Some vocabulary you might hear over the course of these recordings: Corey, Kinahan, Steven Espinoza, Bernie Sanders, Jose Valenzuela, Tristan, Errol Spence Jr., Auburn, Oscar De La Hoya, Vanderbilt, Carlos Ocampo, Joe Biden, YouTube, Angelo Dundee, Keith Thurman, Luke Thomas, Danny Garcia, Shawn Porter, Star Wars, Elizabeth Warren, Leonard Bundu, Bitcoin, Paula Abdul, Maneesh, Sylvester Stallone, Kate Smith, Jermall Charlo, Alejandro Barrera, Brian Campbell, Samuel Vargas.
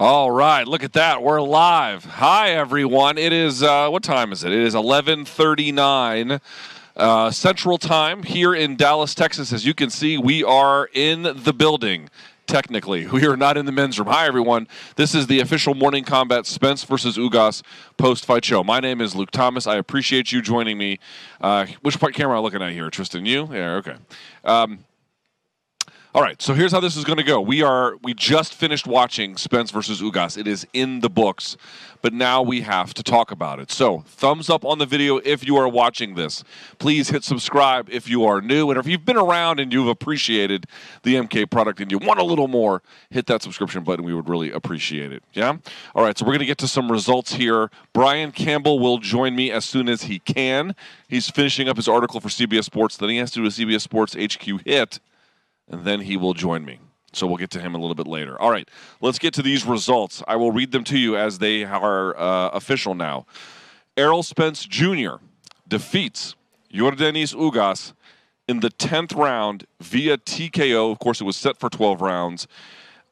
All right, look at that. We're live. Hi, everyone. It is, what time is it? It is 11:39 Central Time here in Dallas, Texas. As you can see, we are in the building. Technically, we are not in the men's room. Hi, everyone. This is the official Morning Kombat Spence versus Ugas post-fight show. My name is Luke Thomas. I appreciate you joining me. Which part camera am I looking at here, Tristan? You? Yeah, okay. All right, so here's how this is going to go. We just finished watching Spence versus Ugas. It is in the books, but now we have to talk about it. So thumbs up on the video if you are watching this. Please hit subscribe if you are new. And if you've been around and you've appreciated the MK product and you want a little more, hit that subscription button. We would really appreciate it. Yeah? All right, so we're going to get to some results here. Brian Campbell will join me as soon as he can. He's finishing up his article for CBS Sports. Then he has to do a CBS Sports HQ hit. And then he will join me. So we'll get to him a little bit later. All right, let's get to these results. I will read them to you as they are official now. Errol Spence Jr. defeats Yordenis Ugas in the 10th round via TKO. Of course, it was set for 12 rounds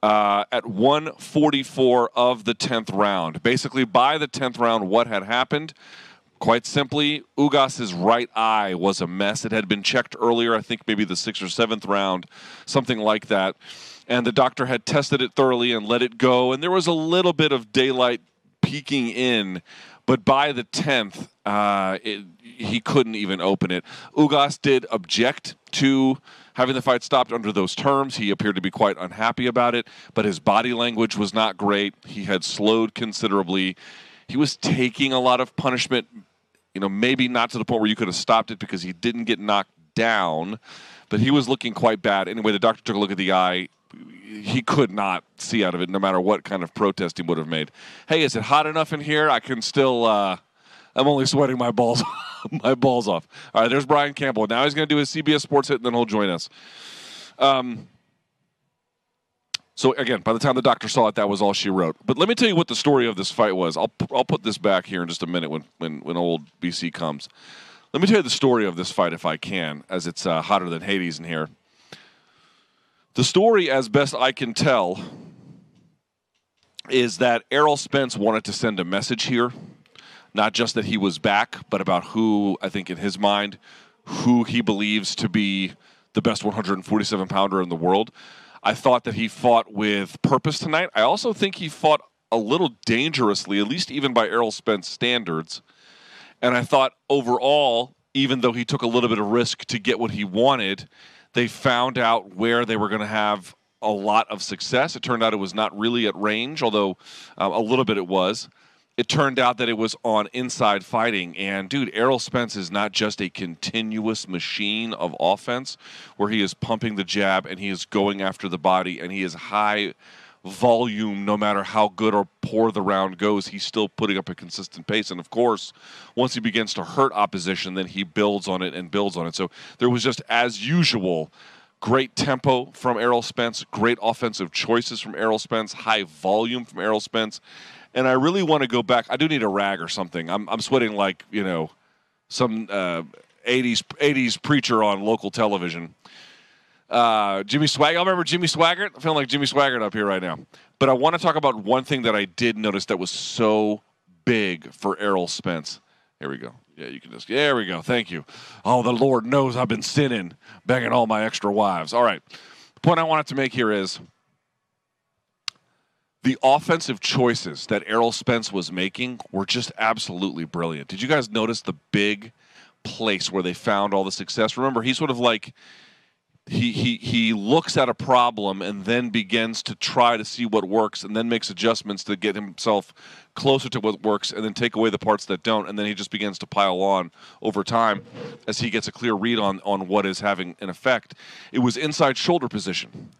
at 1:44 of the 10th round. Basically, by the 10th round, what had happened? Quite simply, Ugas's right eye was a mess. It had been checked earlier, I think maybe the 6th or 7th round, something like that. And the doctor had tested it thoroughly and let it go. And there was a little bit of daylight peeking in. But by the 10th, he couldn't even open it. Ugas did object to having the fight stopped under those terms. He appeared to be quite unhappy about it. But his body language was not great. He had slowed considerably. He was taking a lot of punishment, you know, maybe not to the point where you could have stopped it because he didn't get knocked down, but he was looking quite bad. Anyway, the doctor took a look at the eye. He could not see out of it, no matter what kind of protest he would have made. Hey, is it hot enough in here? I can still, I'm only sweating my balls off. All right, there's Brian Campbell. Now he's going to do his CBS Sports hit, and then he'll join us. So, again, by the time the doctor saw it, that was all she wrote. But let me tell you what the story of this fight was. I'll put this back here in just a minute when old BC comes. Let me tell you the story of this fight, if I can, as it's hotter than Hades in here. The story, as best I can tell, is that Errol Spence wanted to send a message here. Not just that he was back, but about who, I think in his mind, who he believes to be the best 147-pounder in the world. I thought that he fought with purpose tonight. I also think he fought a little dangerously, at least even by Errol Spence standards. And I thought overall, even though he took a little bit of risk to get what he wanted, they found out where they were going to have a lot of success. It turned out it was not really at range, although a little bit it was. It turned out that it was on inside fighting. And, dude, Errol Spence is not just a continuous machine of offense where he is pumping the jab and he is going after the body and he is high volume no matter how good or poor the round goes. He's still putting up a consistent pace. And, of course, once he begins to hurt opposition, then he builds on it and builds on it. So there was just, as usual, great tempo from Errol Spence, great offensive choices from Errol Spence, high volume from Errol Spence. And I really want to go back. I do need a rag or something. I'm sweating like, you know, some 80s preacher on local television. Jimmy Swaggart. I remember Jimmy Swaggart. I'm feeling like Jimmy Swaggart up here right now. But I want to talk about one thing that I did notice that was so big for Errol Spence. Here we go. Yeah, you can just. There we go. Thank you. Oh, the Lord knows I've been sinning, banging all my extra wives. All right. The point I wanted to make here is, the offensive choices that Errol Spence was making were just absolutely brilliant. Did you guys notice the big place where they found all the success? Remember, he's sort of like he looks at a problem and then begins to try to see what works and then makes adjustments to get himself closer to what works and then take away the parts that don't, and then he just begins to pile on over time as he gets a clear read on what is having an effect. It was inside shoulder position.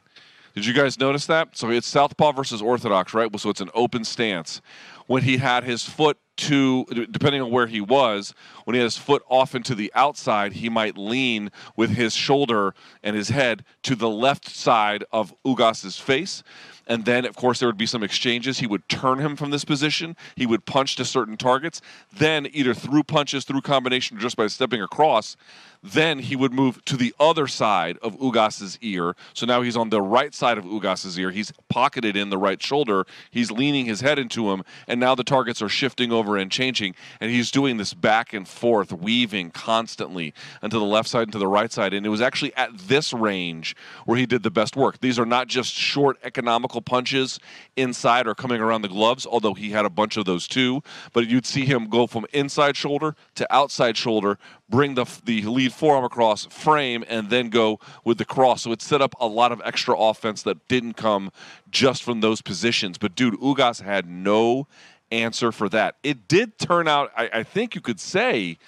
Did you guys notice that? So it's southpaw versus orthodox, right? So it's an open stance. When he had his foot to, depending on where he was, when he had his foot off into the outside, he might lean with his shoulder and his head to the left side of Ugas's face. And then, of course, there would be some exchanges. He would turn him from this position. He would punch to certain targets. Then, either through punches, through combination, or just by stepping across, then he would move to the other side of Ugas's ear. So now he's on the right side of Ugas's ear. He's pocketed in the right shoulder. He's leaning his head into him, and now the targets are shifting over and changing, and he's doing this back and forth, weaving constantly into the left side and to the right side. And it was actually at this range where he did the best work. These are not just short, economical punches inside or coming around the gloves, although he had a bunch of those too. But you'd see him go from inside shoulder to outside shoulder, bring the lead forearm across, frame, and then go with the cross. So it set up a lot of extra offense that didn't come just from those positions. But, dude, Ugas had no answer for that. It did turn out, I think you could say,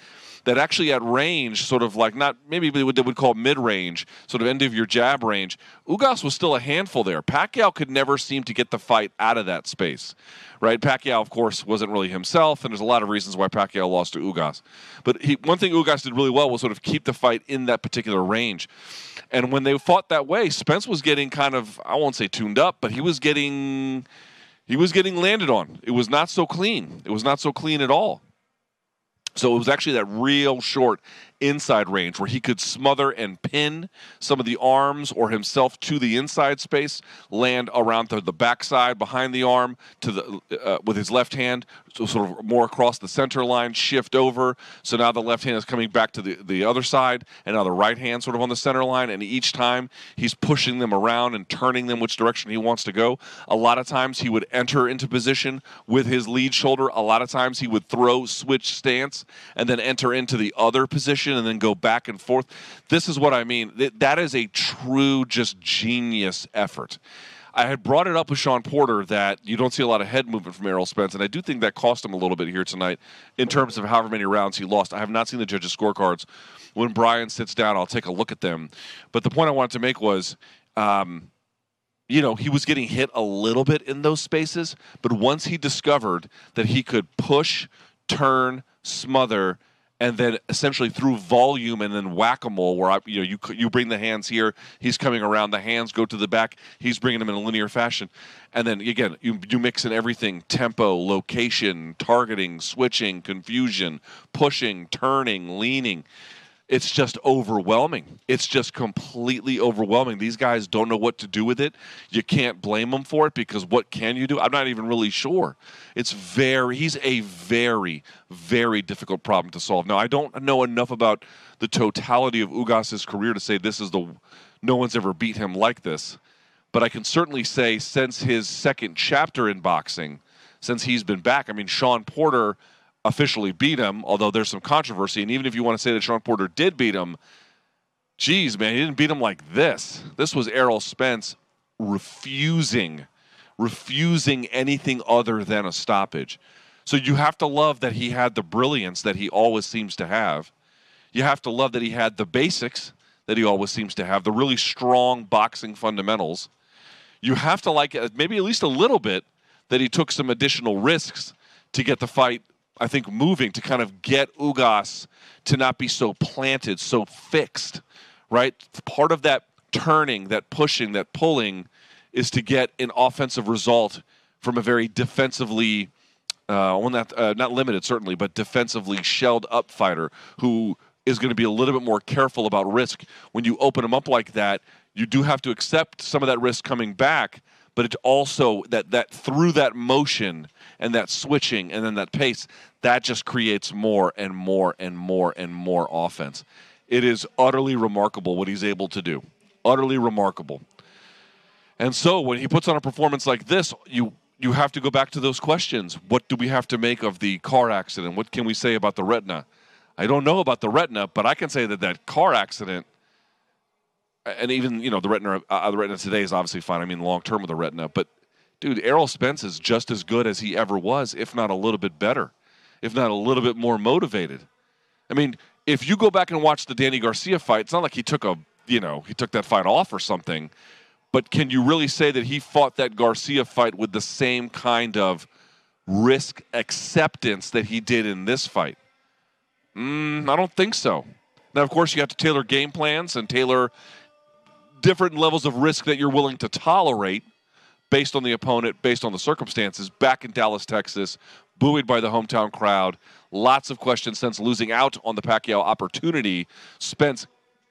that actually at range, sort of like not maybe what they would call mid-range, sort of end of your jab range, Ugas was still a handful there. Pacquiao could never seem to get the fight out of that space, right? Pacquiao, of course, wasn't really himself, and there's a lot of reasons why Pacquiao lost to Ugas. But one thing Ugas did really well was sort of keep the fight in that particular range. And when they fought that way, Spence was getting kind of, I won't say tuned up, but he was getting landed on. It was not so clean. It was not so clean at all. So it was actually that real short inside range where he could smother and pin some of the arms or himself to the inside space, land around the backside behind the arm to with his left hand, so sort of more across the center line, shift over. So now the left hand is coming back to the other side, and now the right hand sort of on the center line, and each time he's pushing them around and turning them which direction he wants to go. A lot of times he would enter into position with his lead shoulder. A lot of times he would throw, switch stance, and then enter into the other position and then go back and forth. This is what I mean. That is a true, just genius effort. I had brought it up with Shawn Porter that you don't see a lot of head movement from Errol Spence, and I do think that cost him a little bit here tonight in terms of however many rounds he lost. I have not seen the judges' scorecards. When Brian sits down, I'll take a look at them. But the point I wanted to make was, you know, he was getting hit a little bit in those spaces, but once he discovered that he could push, turn, smother, and then essentially through volume and then whack-a-mole, where you bring the hands here, he's coming around, the hands go to the back, he's bringing them in a linear fashion. And then, again, you mix in everything: tempo, location, targeting, switching, confusion, pushing, turning, leaning. It's just overwhelming. It's just completely overwhelming. These guys don't know what to do with it. You can't blame them for it, because what can you do? I'm not even really sure. He's a very, very difficult problem to solve. Now, I don't know enough about the totality of Ugas's career to say no one's ever beat him like this. But I can certainly say since his second chapter in boxing, since he's been back, I mean, Shawn Porter officially beat him, although there's some controversy. And even if you want to say that Shawn Porter did beat him, geez, man, he didn't beat him like this. This was Errol Spence refusing anything other than a stoppage. So you have to love that he had the brilliance that he always seems to have. You have to love that he had the basics that he always seems to have, the really strong boxing fundamentals. You have to like maybe at least a little bit that he took some additional risks to get the fight, I think, moving, to kind of get Ugas to not be so planted, so fixed, right? Part of that turning, that pushing, that pulling is to get an offensive result from a very defensively, one that not limited certainly, but defensively shelled up fighter who is going to be a little bit more careful about risk. When you open him up like that, you do have to accept some of that risk coming back, but it's also that through that motion and that switching and then that pace, that just creates more and more and more and more offense. It is utterly remarkable what he's able to do. Utterly remarkable. And so when he puts on a performance like this, you have to go back to those questions. What do we have to make of the car accident? What can we say about the retina? I don't know about the retina, but I can say that car accident, and even, you know, the retina today is obviously fine. I mean, long term with the retina, but dude, Errol Spence is just as good as he ever was, if not a little bit better, if not a little bit more motivated. I mean, if you go back and watch the Danny Garcia fight, it's not like he took that fight off or something, but can you really say that he fought that Garcia fight with the same kind of risk acceptance that he did in this fight? I don't think so. Now, of course, you have to tailor game plans and tailor different levels of risk that you're willing to tolerate. based on the opponent, based on the circumstances, back in Dallas, Texas, buoyed by the hometown crowd. Lots of questions since losing out on the Pacquiao opportunity. Spence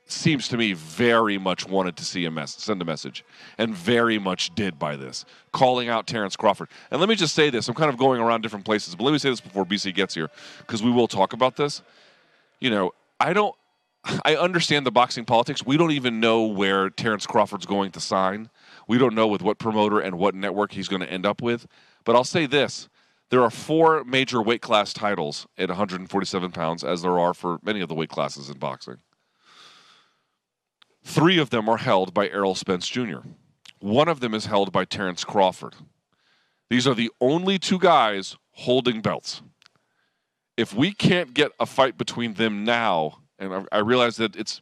seems to me very much wanted to see a send a message, and very much did by this, calling out Terrence Crawford. And let me just say this. I'm kind of going around different places, but let me say this before BC gets here, because we will talk about this. You know, I understand the boxing politics. We don't even know where Terrence Crawford's going to sign. We don't know with what promoter and what network he's going to end up with. But I'll say this. There are 4 major weight class titles at 147 pounds, as there are for many of the weight classes in boxing. 3 of them are held by Errol Spence Jr. 1 of them is held by Terrence Crawford. These are the only 2 guys holding belts. If we can't get a fight between them now, and I realize that it's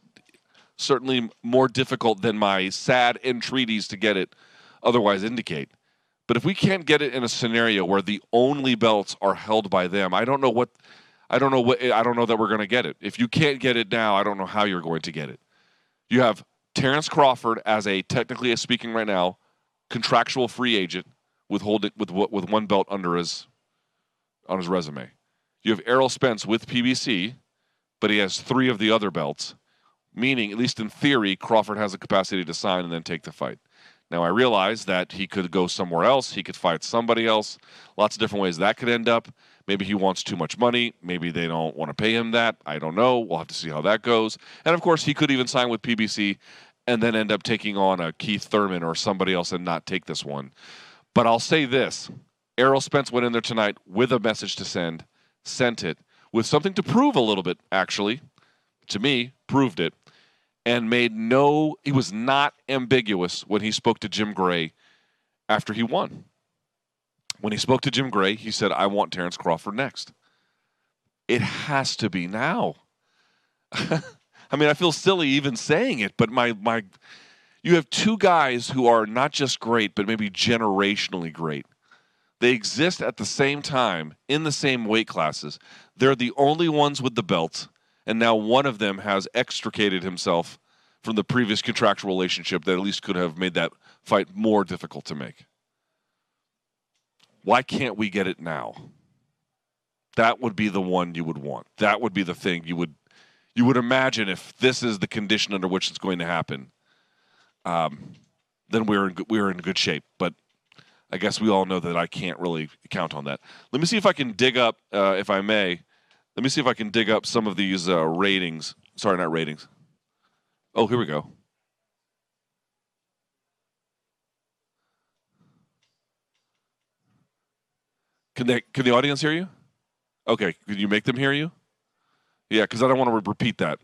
certainly more difficult than my sad entreaties to get it otherwise indicate, but if we can't get it in a scenario where the only belts are held by them, I don't know that we're going to get it. If you can't get it now, I don't know how you're going to get it. You have Terrence Crawford as a, technically speaking right now, contractual free agent with 1 belt under his on his resume. You have Errol Spence with PBC, but he has 3 of the other belts, meaning, at least in theory, Crawford has the capacity to sign and then take the fight. Now, I realize that he could go somewhere else. He could fight somebody else. Lots of different ways that could end up. Maybe he wants too much money. Maybe they don't want to pay him that. I don't know. We'll have to see how that goes. And, of course, he could even sign with PBC and then end up taking on a Keith Thurman or somebody else and not take this one. But I'll say this. Errol Spence went in there tonight with a message to send, sent it, with something to prove a little bit, actually. To me, proved it. And he was not ambiguous when he spoke to Jim Gray after he won. When he spoke to Jim Gray, he said, I want Terrence Crawford next. It has to be now. I mean, I feel silly even saying it, but you have 2 guys who are not just great, but maybe generationally great. They exist at the same time, in the same weight classes. They're the only ones with the belts, and now one of them has extricated himself from the previous contractual relationship that at least could have made that fight more difficult to make. Why can't we get it now? That would be the one you would want. That would be the thing you would imagine if this is the condition under which it's going to happen. Then we're in good shape, but I guess we all know that I can't really count on that. Let me see if I can dig up, if I may, let me see if I can dig up some of these ratings. Sorry, not ratings. Oh, here we go. Can the audience hear you? Okay, could you make them hear you? Yeah, because I don't want to repeat that.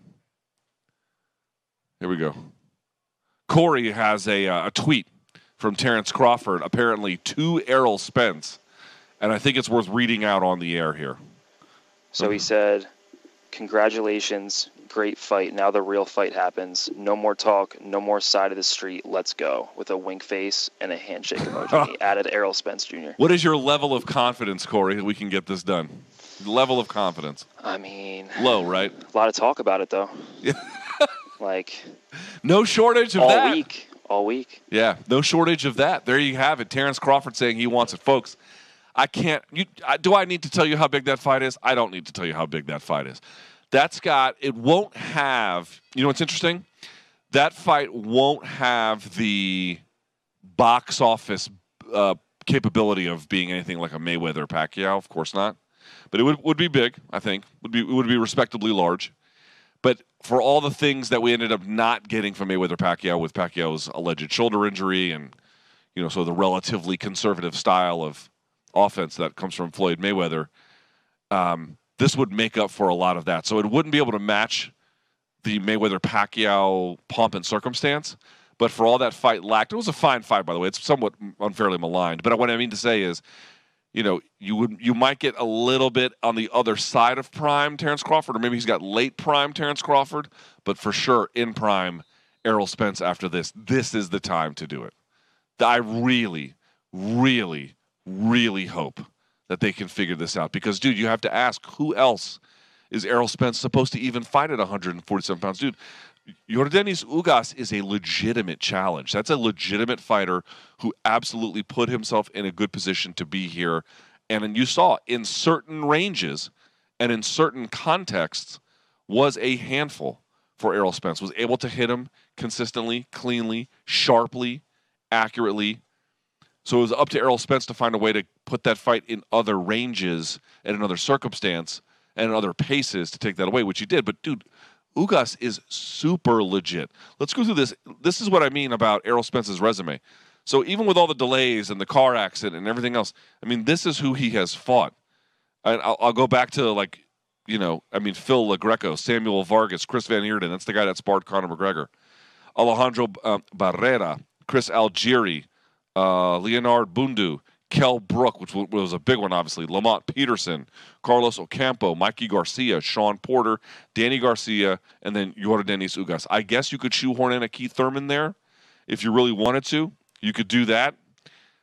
Here we go. Corey has a tweet from Terrence Crawford, apparently to Errol Spence, and I think it's worth reading out on the air here. So he said, congratulations, great fight, now the real fight happens. No more talk, no more side of the street, let's go, with a wink face and a handshake emoji. He added Errol Spence Jr. What is your level of confidence, Corey, that we can get this done? Level of confidence. I mean. Low, right? A lot of talk about it, though. Yeah. Like. No shortage of that. All week. All week. Yeah, no shortage of that. There you have it. Terrence Crawford saying he wants it. Folks, I can't – do I need to tell you how big that fight is? I don't need to tell you how big that fight is. That's got – it won't have – you know what's interesting? That fight won't have the box office capability of being anything like a Mayweather Pacquiao. Of course not. But it would be big, I think. It would be respectably large. But for all the things that we ended up not getting from Mayweather Pacquiao, with Pacquiao's alleged shoulder injury and, you know, so the relatively conservative style of offense that comes from Floyd Mayweather, this would make up for a lot of that. So it wouldn't be able to match the Mayweather Pacquiao pomp and circumstance. But for all that fight lacked, it was a fine fight, by the way. It's somewhat unfairly maligned. But what I mean to say is, you know, you might get a little bit on the other side of prime Terrence Crawford, or maybe he's got late prime Terrence Crawford, but for sure in prime Errol Spence after this. This is the time to do it. I really, really, really hope that they can figure this out because, dude, you have to ask, who else is Errol Spence supposed to even fight at 147 pounds? Dude, Yordenis Ugas is a legitimate challenge. That's a legitimate fighter who absolutely put himself in a good position to be here. And you saw in certain ranges and in certain contexts was a handful for Errol Spence, was able to hit him consistently, cleanly, sharply, accurately. So it was up to Errol Spence to find a way to put that fight in other ranges and in other circumstance and in other paces to take that away, which he did. But, dude, Ugas is super legit. Let's go through this. This is what I mean about Errol Spence's resume. So even with all the delays and the car accident and everything else, I mean, this is who he has fought. And I'll go back to, like, you know, I mean, Phil LeGreco, Samuel Vargas, Chris Van Eerden. That's the guy that sparred Conor McGregor. Alejandro Barrera, Chris Algieri, Leonard Bundu, Kell Brook, which was a big one, obviously, Lamont Peterson, Carlos Ocampo, Mikey Garcia, Shawn Porter, Danny Garcia, and then Yordenis Ugas. I guess you could shoehorn in a Keith Thurman there if you really wanted to. You could do that.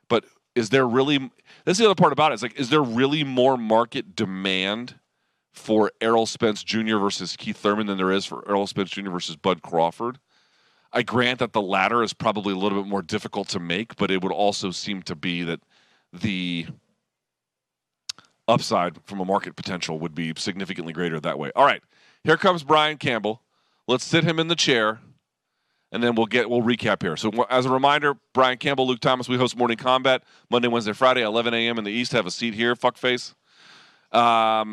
But is there really – that's the other part about it. It's like, is there really more market demand for Errol Spence Jr. versus Keith Thurman than there is for Errol Spence Jr. versus Bud Crawford? I grant that the latter is probably a little bit more difficult to make, but it would also seem to be that the upside from a market potential would be significantly greater that way. All right, here comes Brian Campbell. Let's sit him in the chair, and then we'll recap here. So as a reminder, Brian Campbell, Luke Thomas, we host Morning Kombat Monday, Wednesday, Friday, 11 a.m. in the East. Have a seat here, fuckface. But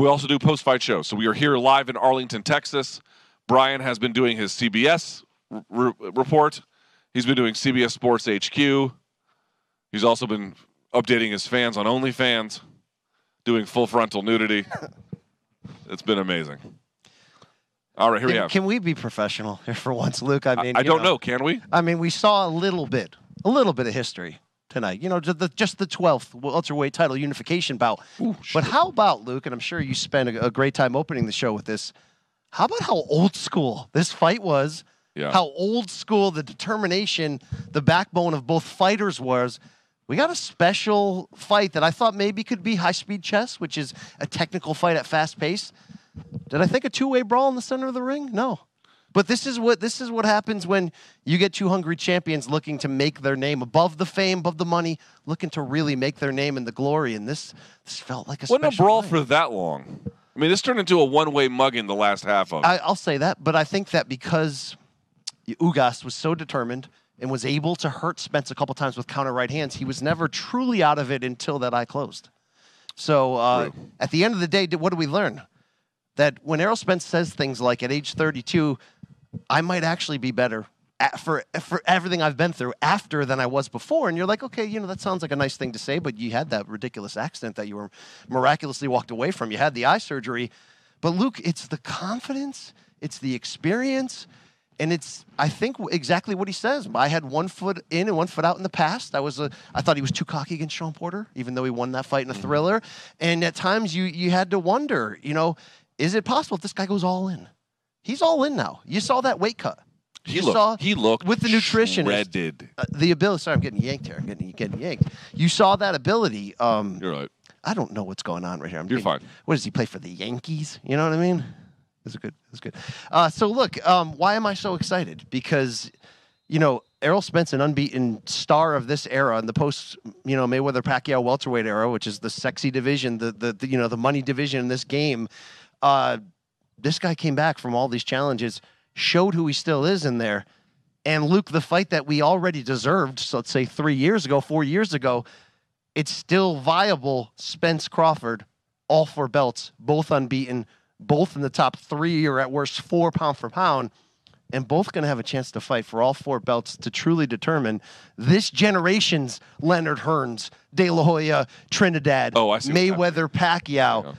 we also do post-fight shows. So we are here live in Arlington, Texas. Brian has been doing his CBS report. He's been doing CBS Sports HQ. He's also been updating his fans on OnlyFans, doing full frontal nudity. It's been amazing. All right, here we have. Can we be professional here for once, Luke? I mean, I don't know. Can we? I mean, we saw a little bit of history tonight. You know, just the 12th welterweight title unification bout. Ooh, but how about, Luke? And I'm sure you spent a great time opening the show with this. How about how old school this fight was? Yeah. How old school the determination, the backbone of both fighters was. We got a special fight that I thought maybe could be high-speed chess, which is a technical fight at fast pace. Did I think a two-way brawl in the center of the ring? No. But this is what happens when you get two hungry champions looking to make their name above the fame, above the money, looking to really make their name and the glory. And this felt like a special fight. Wasn't a brawl for that long. I mean, this turned into a one-way mug in the last half of it. I'll say that, but I think that because Ugas was so determined and was able to hurt Spence a couple times with counter right hands, he was never truly out of it until that eye closed. So at the end of the day, what do we learn? That when Errol Spence says things like, at age 32, I might actually be better for everything I've been through after than I was before. And you're like, okay, you know, that sounds like a nice thing to say, but you had that ridiculous accident that you were miraculously walked away from. You had the eye surgery. But, Luke, it's the confidence. It's the experience. And it's, I think, exactly what he says. I had one foot in and one foot out in the past. I thought he was too cocky against Shawn Porter, even though he won that fight in a thriller. And at times you had to wonder, you know, is it possible if this guy goes all in? He's all in now. You saw that weight cut. He looked with the nutrition. Shredded. The ability. Sorry, I'm getting yanked here. I'm getting yanked. You saw that ability. You're right. I don't know what's going on right here. You're fine. What does he play for, the Yankees? You know what I mean? That's good. So, look, why am I so excited? Because, you know, Errol Spence, an unbeaten star of this era in the post, you know, Mayweather-Pacquiao welterweight era, which is the sexy division, the you know, the money division in this game. This guy came back from all these challenges, showed who he still is in there. And, Luke, the fight that we already deserved, so let's say 4 years ago, it's still viable. Spence-Crawford, all four belts, both unbeaten, both in the top 3 or at worst 4 pound for pound, and both going to have a chance to fight for all 4 belts to truly determine this generation's Leonard Hearns, De La Hoya, Trinidad, Mayweather, Pacquiao.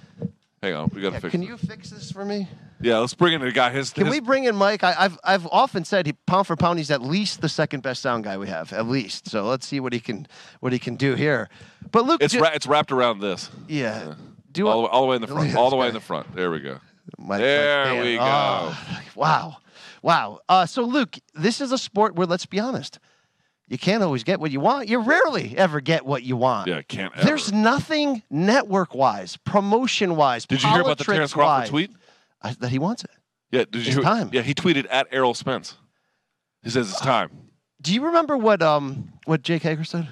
Hang on. We got to fix it. Can you fix this for me? Yeah, let's bring in a guy. Can we bring in Mike? I've often said pound for pound, he's at least the second best sound guy we have, at least. So let's see what he can do here. But Luke, it's wrapped around this. Yeah. All the way in the front. All the way in the front. There we go. There we go. Oh, wow. So, Luke, this is a sport where, let's be honest, you can't always get what you want. You rarely ever get what you want. Yeah, can't ever. There's nothing network-wise, promotion-wise, politics-wise. Did you hear about the Terrence Crawford tweet? That he wants it. Yeah, did you? It's time. Yeah, he tweeted at Errol Spence. He says it's time. Do you remember what Jake Hager said?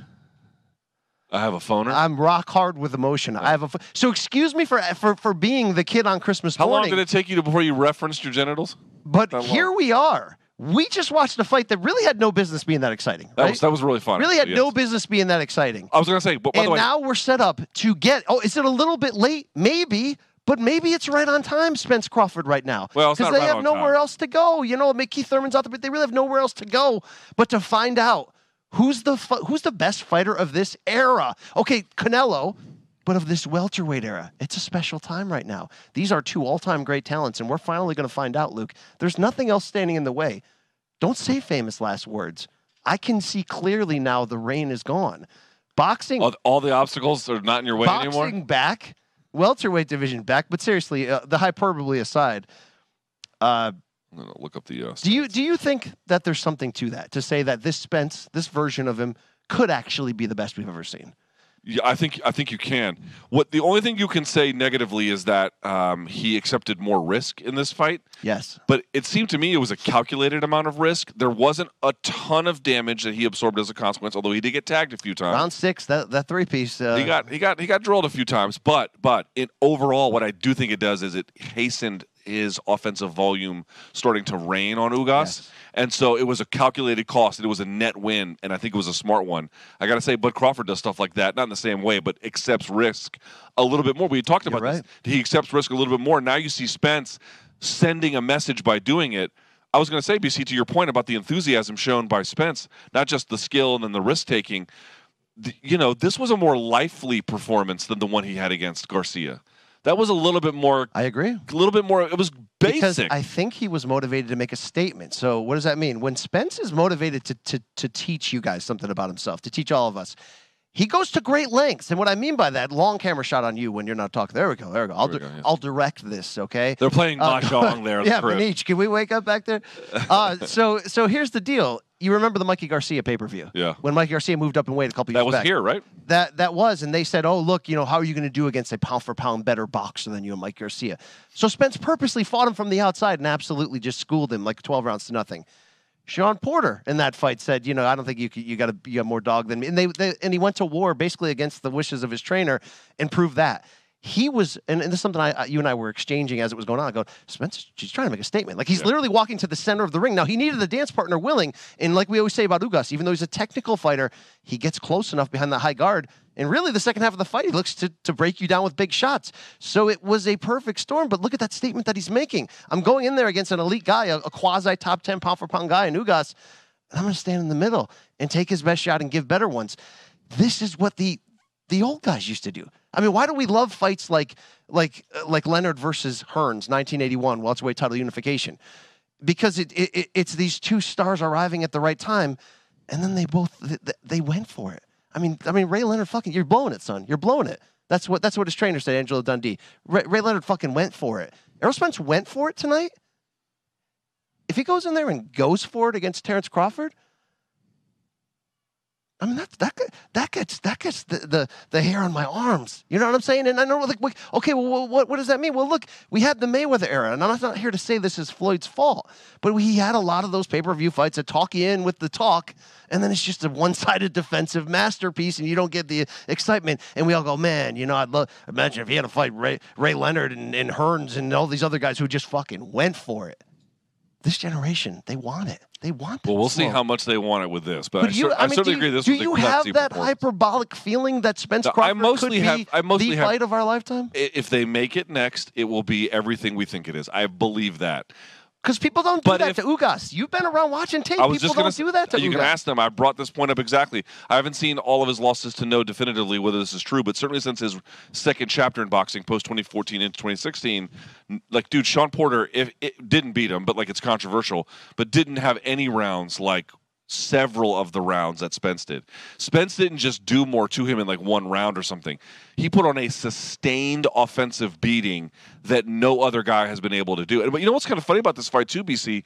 I have a phoner. I'm rock hard with emotion. Yeah. I have a so excuse me for being the kid on Christmas morning. How long did it take you before you referenced your genitals? But here we are. We just watched a fight that really had no business being that exciting. That was really fun. Really had no business being that exciting. I was going to say, but by the way, now we're set up to get. Oh, is it a little bit late? Maybe. But maybe it's right on time, Spence Crawford, right now. Well, because they have nowhere else to go. You know, Keith Thurman's out there, but they really have nowhere else to go but to find out who's the best fighter of this era. Okay, Canelo, but of this welterweight era. It's a special time right now. These are two all-time great talents, and we're finally going to find out, Luke. There's nothing else standing in the way. Don't say famous last words. I can see clearly now the rain is gone. Boxing. All the obstacles are not in your way anymore? Boxing back. Welterweight division back, but seriously, the hyperbole aside, I'm gonna look up the. Do you think that there's something to that? To say that this Spence, this version of him, could actually be the best we've ever seen. Yeah, I think you can. What the only thing you can say negatively is that he accepted more risk in this fight. Yes, but it seemed to me it was a calculated amount of risk. There wasn't a ton of damage that he absorbed as a consequence, although he did get tagged a few times. Round six, that three piece. He got drilled a few times, but in overall, what I do think it does is it hastened his offensive volume starting to rain on Ugas. Yes. And so it was a calculated cost. It was a net win, and I think it was a smart one. I got to say, Bud Crawford does stuff like that, not in the same way, but accepts risk a little bit more. We talked about this. He accepts risk a little bit more. Now you see Spence sending a message by doing it. I was going to say, BC, to your point about the enthusiasm shown by Spence, not just the skill and then the risk-taking, you know, this was a more lively performance than the one he had against Garcia. That was a little bit more. I agree. A little bit more. It was basic. Because I think he was motivated to make a statement. So what does that mean? When Spence is motivated to teach you guys something about himself, to teach all of us, he goes to great lengths. And what I mean by that, long camera shot on you when you're not talking. There we go. There we go. I'll direct this. Okay. They're playing mahjong there. Yeah, Maneesh, can we wake up back there? So here's the deal. You remember the Mikey Garcia pay-per-view? Yeah. When Mikey Garcia moved up in weight a couple years back. That was here, right? That was, and they said, oh, look, you know, how are you going to do against a pound-for-pound better boxer than you and Mikey Garcia? So Spence purposely fought him from the outside and absolutely just schooled him like 12 rounds to nothing. Shawn Porter in that fight said, you know, I don't think you got more dog than me. And and he went to war basically against the wishes of his trainer and proved that. He was, and this is something you and I were exchanging as it was going on. I go, Spence, she's trying to make a statement. Like, he's literally walking to the center of the ring. Now, he needed a dance partner willing, and like we always say about Ugas, even though he's a technical fighter, he gets close enough behind the high guard, and really the second half of the fight, he looks to break you down with big shots. So it was a perfect storm, but look at that statement that he's making. I'm going in there against an elite guy, a quasi-top 10 pound-for-pound guy in Ugas, and I'm going to stand in the middle and take his best shot and give better ones. This is what the old guys used to do. I mean, why do we love fights like Leonard versus Hearns, 1981, welterweight title unification? Because it's these two stars arriving at the right time, and then they went for it. I mean, Ray Leonard, fucking, you're blowing it, son. You're blowing it. That's what his trainer said, Angelo Dundee. Ray Leonard fucking went for it. Errol Spence went for it tonight. If he goes in there and goes for it against Terrence Crawford, I mean, that gets the hair on my arms. You know what I'm saying? And I know, like, okay, well, what does that mean? Well, look, we had the Mayweather era, and I'm not here to say this is Floyd's fault, but he had a lot of those pay-per-view fights that talk you in with the talk, and then it's just a one-sided defensive masterpiece, and you don't get the excitement. And we all go, man, you know, imagine if he had to fight Ray Leonard and Hearns and all these other guys who just fucking went for it. This generation, they want it. They want that. Well, we'll see how much they want it with this, but I certainly agree this was a gutsy performance. Do you have that hyperbolic feeling that Spence Crawford could be the fight of our lifetime? If they make it next, it will be everything we think it is. I believe that. Because people don't do that to Ugas. You've been around watching tape. People don't do that to Ugas. You can ask them. I brought this point up exactly. I haven't seen all of his losses to know definitively whether this is true, but certainly since his second chapter in boxing, post-2014 into 2016, like, dude, Shawn Porter it didn't beat him, but, like, it's controversial, but didn't have any rounds like several of the rounds that Spence did. Spence didn't just do more to him in, like, one round or something. He put on a sustained offensive beating that no other guy has been able to do. And you know what's kind of funny about this fight too, BC?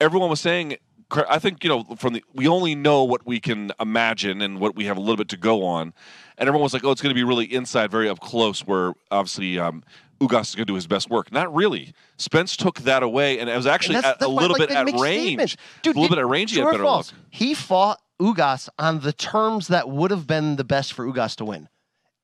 Everyone was saying I think, you know, from the, we only know what we can imagine and what we have a little bit to go on. And everyone was like, oh, it's going to be really inside, very up close, where obviously Ugas is going to do his best work. Not really. Spence took that away, and it was actually a little bit at range. Dude, a little bit at range, he had better luck. He fought Ugas on the terms that would have been the best for Ugas to win,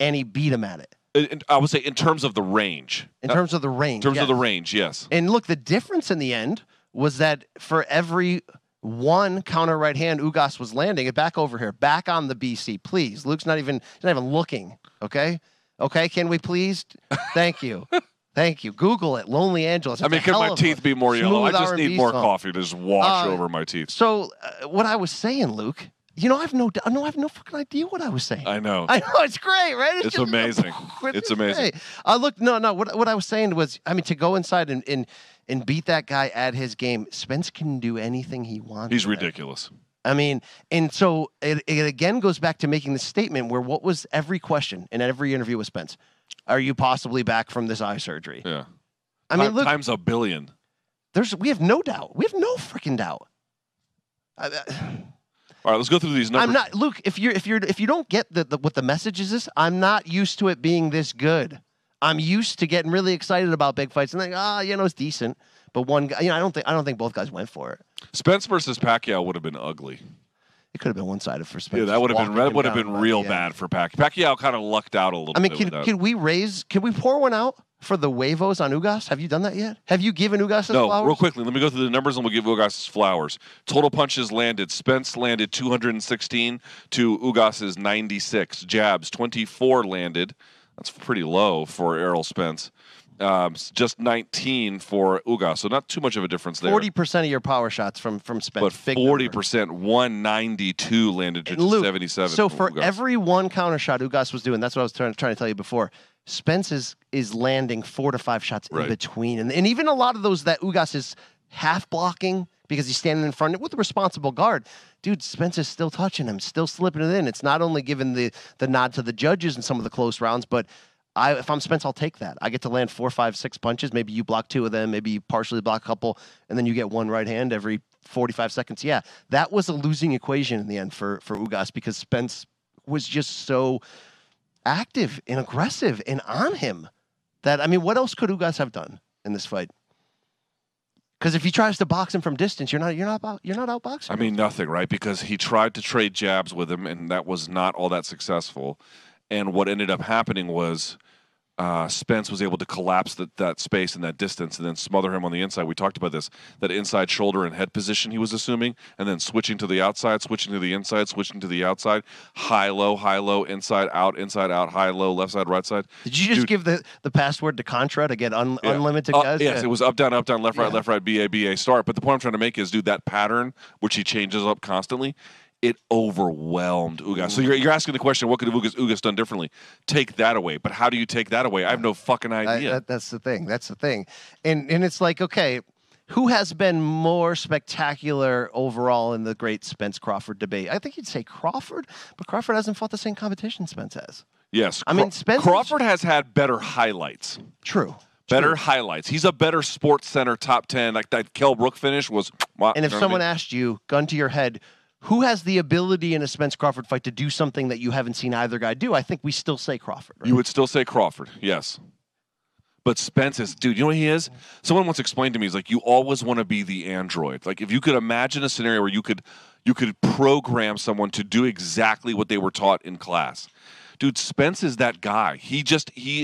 and he beat him at it. I would say in terms of the range. In terms of the range. In terms of the range, yes. And look, the difference in the end was that for every one counter right hand Ugas was landing, it back over here, back on the BC, please. Luke's not even looking, okay? Okay, can we please? Thank you. Thank you. Google it, Lonely Angeles. It's could my teeth be more yellow? I just need more coffee to just wash over my teeth. So what I was saying, Luke, you know, I have no fucking idea what I was saying. I know, it's great, right? It's amazing. It's amazing. Look, no, what I was saying was, I mean, to go inside and beat that guy at his game, Spence can do anything he wants. He's ridiculous. I mean, and so it again goes back to making the statement where what was every question in every interview with Spence? Are you possibly back from this eye surgery? Yeah. I mean, look, times a billion. We have no doubt. We have no freaking doubt. All right, let's go through these numbers. I'm not, Luke, if you don't get what the message is, I'm not used to it being this good. I'm used to getting really excited about big fights and like, you know, it's decent. But one guy, you know, I don't think both guys went for it. Spence versus Pacquiao would have been ugly. It could have been one-sided for Spence. Yeah, that would have been real bad for Pacquiao. Pacquiao kind of lucked out a little bit. I mean, can we pour one out for the huevos on Ugas? Have you done that yet? Have you given Ugas his flowers? No, real quickly. Let me go through the numbers and we'll give Ugas his flowers. Total punches landed. Spence landed 216 to Ugas's 96. Jabs, 24 landed. That's pretty low for Errol Spence. Just 19 for Ugas, so not too much of a difference there. 40% of your power shots from Spence. But 40%, 192 landed to Luke, 77. So for Ugas. Every one counter shot Ugas was doing, that's what I was trying to tell you before, Spence is landing 4 to 5 shots in between. And even a lot of those that Ugas is half blocking because he's standing in front of it with a responsible guard. Dude, Spence is still touching him, still slipping it in. It's not only giving the nod to the judges in some of the close rounds, but if I'm Spence, I'll take that. I get to land 4, 5, 6 punches. Maybe you block 2 of them. Maybe you partially block a couple, and then you get one right hand every 45 seconds. Yeah, that was a losing equation in the end for Ugas because Spence was just so active and aggressive and on him that, I mean, what else could Ugas have done in this fight? Because if he tries to box him from distance, you're not outboxing. I mean, nothing, right? Because he tried to trade jabs with him, and that was not all that successful. And what ended up happening was Spence was able to collapse that space and that distance and then smother him on the inside. We talked about this, that inside shoulder and head position he was assuming, and then switching to the outside, switching to the inside, switching to the outside, high, low, inside, out, high, low, left side, right side. Did you just give the password to Contra to get unlimited guys? Yes, it was up, down, left, right, BA, BA, start. But the point I'm trying to make is, dude, that pattern, which he changes up constantly, it overwhelmed Ugas. So you're asking the question, what could Ugas done differently? Take that away. But how do you take that away? I have no fucking idea. That's the thing. That's the thing. And it's like, okay, who has been more spectacular overall in the great Spence Crawford debate? I think you'd say Crawford, but Crawford hasn't fought the same competition Spence has. Yes. I mean, Crawford has had better highlights. True. Better highlights. He's a better Sports Center top 10. Like that Kell Brook finish was. And if someone asked you, gun to your head, who has the ability in a Spence Crawford fight to do something that you haven't seen either guy do? I think we still say Crawford. Right? You would still say Crawford, yes. But Spence is, dude, you know what he is? Someone once explained to me, he's like, you always want to be the android. Like, if you could imagine a scenario where you could program someone to do exactly what they were taught in class. Dude, Spence is that guy. He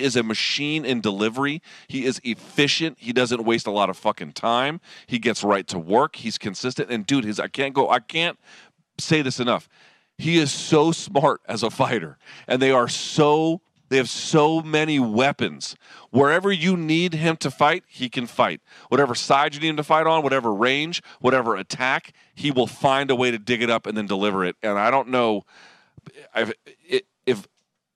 is a machine in delivery. He is efficient. He doesn't waste a lot of fucking time. He gets right to work. He's consistent. And dude, I can't say this enough. He is so smart as a fighter, and they have so many weapons. Wherever you need him to fight, he can fight. Whatever side you need him to fight on, whatever range, whatever attack, he will find a way to dig it up and then deliver it. And I don't know if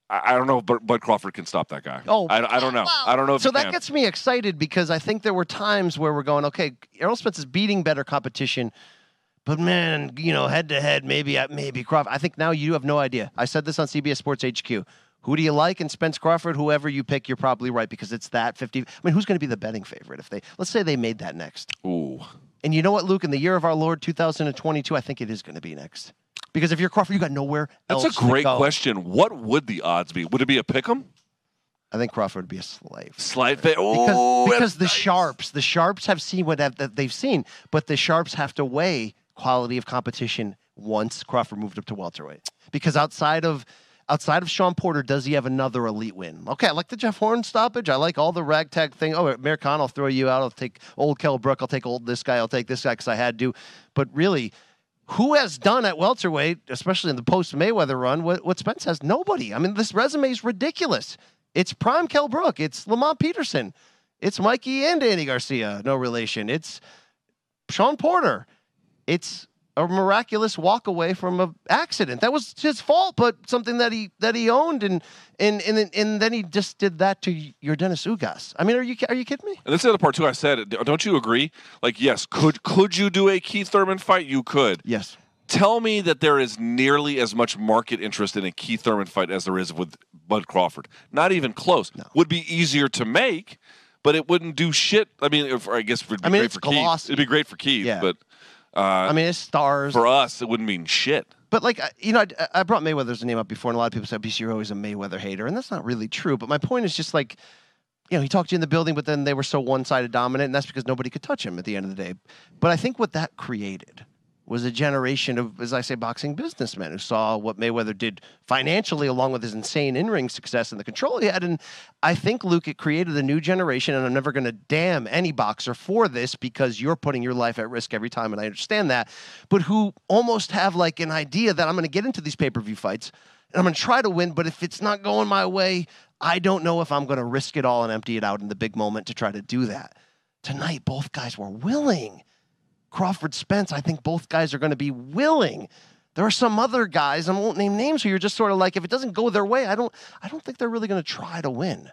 Bud Crawford can stop that guy. Oh, I don't know. Wow. I don't know if so that can. Gets me excited because I think there were times where we're going, okay, Errol Spence is beating better competition. But, man, you know, head-to-head, maybe Crawford. I think now you have no idea. I said this on CBS Sports HQ. Who do you like? And Spence Crawford, whoever you pick, you're probably right because it's that 50. I mean, who's going to be the betting favorite if let's say they made that next? Ooh. And you know what, Luke? In the year of our Lord, 2022, I think it is going to be next. Because if you're Crawford, you got nowhere else to go. That's a great question. What would the odds be? Would it be a pick'em? I think Crawford would be a slave. Because the sharps have seen what they've seen, but the sharps have to weigh quality of competition once Crawford moved up to welterweight. Because outside of Shawn Porter, does he have another elite win? Okay, I like the Jeff Horn stoppage. I like all the ragtag thing. Oh, Mayor Khan, I'll throw you out. I'll take old Kell Brook. I'll take old this guy. I'll take this guy because I had to. But really, who has done at welterweight, especially in the post-Mayweather run, what Spence has? Nobody. I mean, this resume is ridiculous. It's prime Kell Brook. It's Lamont Peterson. It's Mikey and Danny Garcia, no relation. It's Shawn Porter. It's a miraculous walk away from an accident. That was his fault, but something that he owned, and then he just did that to Yordenis Ugas. I mean, are you kidding me? And that's the other part too. I said, don't you agree? Like, yes, could you do a Keith Thurman fight? You could. Yes. Tell me that there is nearly as much market interest in a Keith Thurman fight as there is with Bud Crawford. Not even close. No. Would be easier to make, but it wouldn't do shit. I mean, it'd be great for Keith. It'd be great for Keith, yeah. But I mean, it's stars. For us, it wouldn't mean shit. But like, you know, I brought Mayweather's name up before, and a lot of people said, BC, you're always a Mayweather hater, and that's not really true. But my point is just like, you know, he talked to you in the building, but then they were so one-sided dominant, and that's because nobody could touch him at the end of the day. But I think what that created was a generation of, as I say, boxing businessmen who saw what Mayweather did financially along with his insane in-ring success and the control he had. And I think, Luke, it created a new generation, and I'm never going to damn any boxer for this because you're putting your life at risk every time, and I understand that, but who almost have like an idea that I'm going to get into these pay-per-view fights and I'm going to try to win, but if it's not going my way, I don't know if I'm going to risk it all and empty it out in the big moment to try to do that. Tonight, both guys were willing. Crawford, Spence, I think both guys are going to be willing. There are some other guys, and I won't name names, who you're just sort of like, if it doesn't go their way, I don't think they're really going to try to win.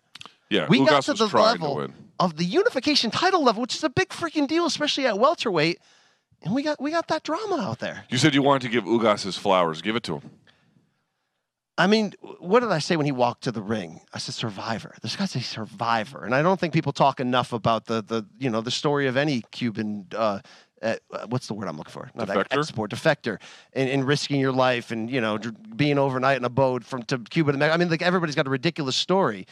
Yeah, we got to the level of the unification title level, which is a big freaking deal, especially at welterweight, and we got that drama out there. You said you wanted to give Ugas his flowers. Give it to him. I mean, what did I say when he walked to the ring? I said, survivor. This guy's a survivor, and I don't think people talk enough about the story of any Cuban. What's the word I'm looking for? Not defector, and risking your life, and you know, being overnight in a boat to Cuba. I mean, like, everybody's got a ridiculous story,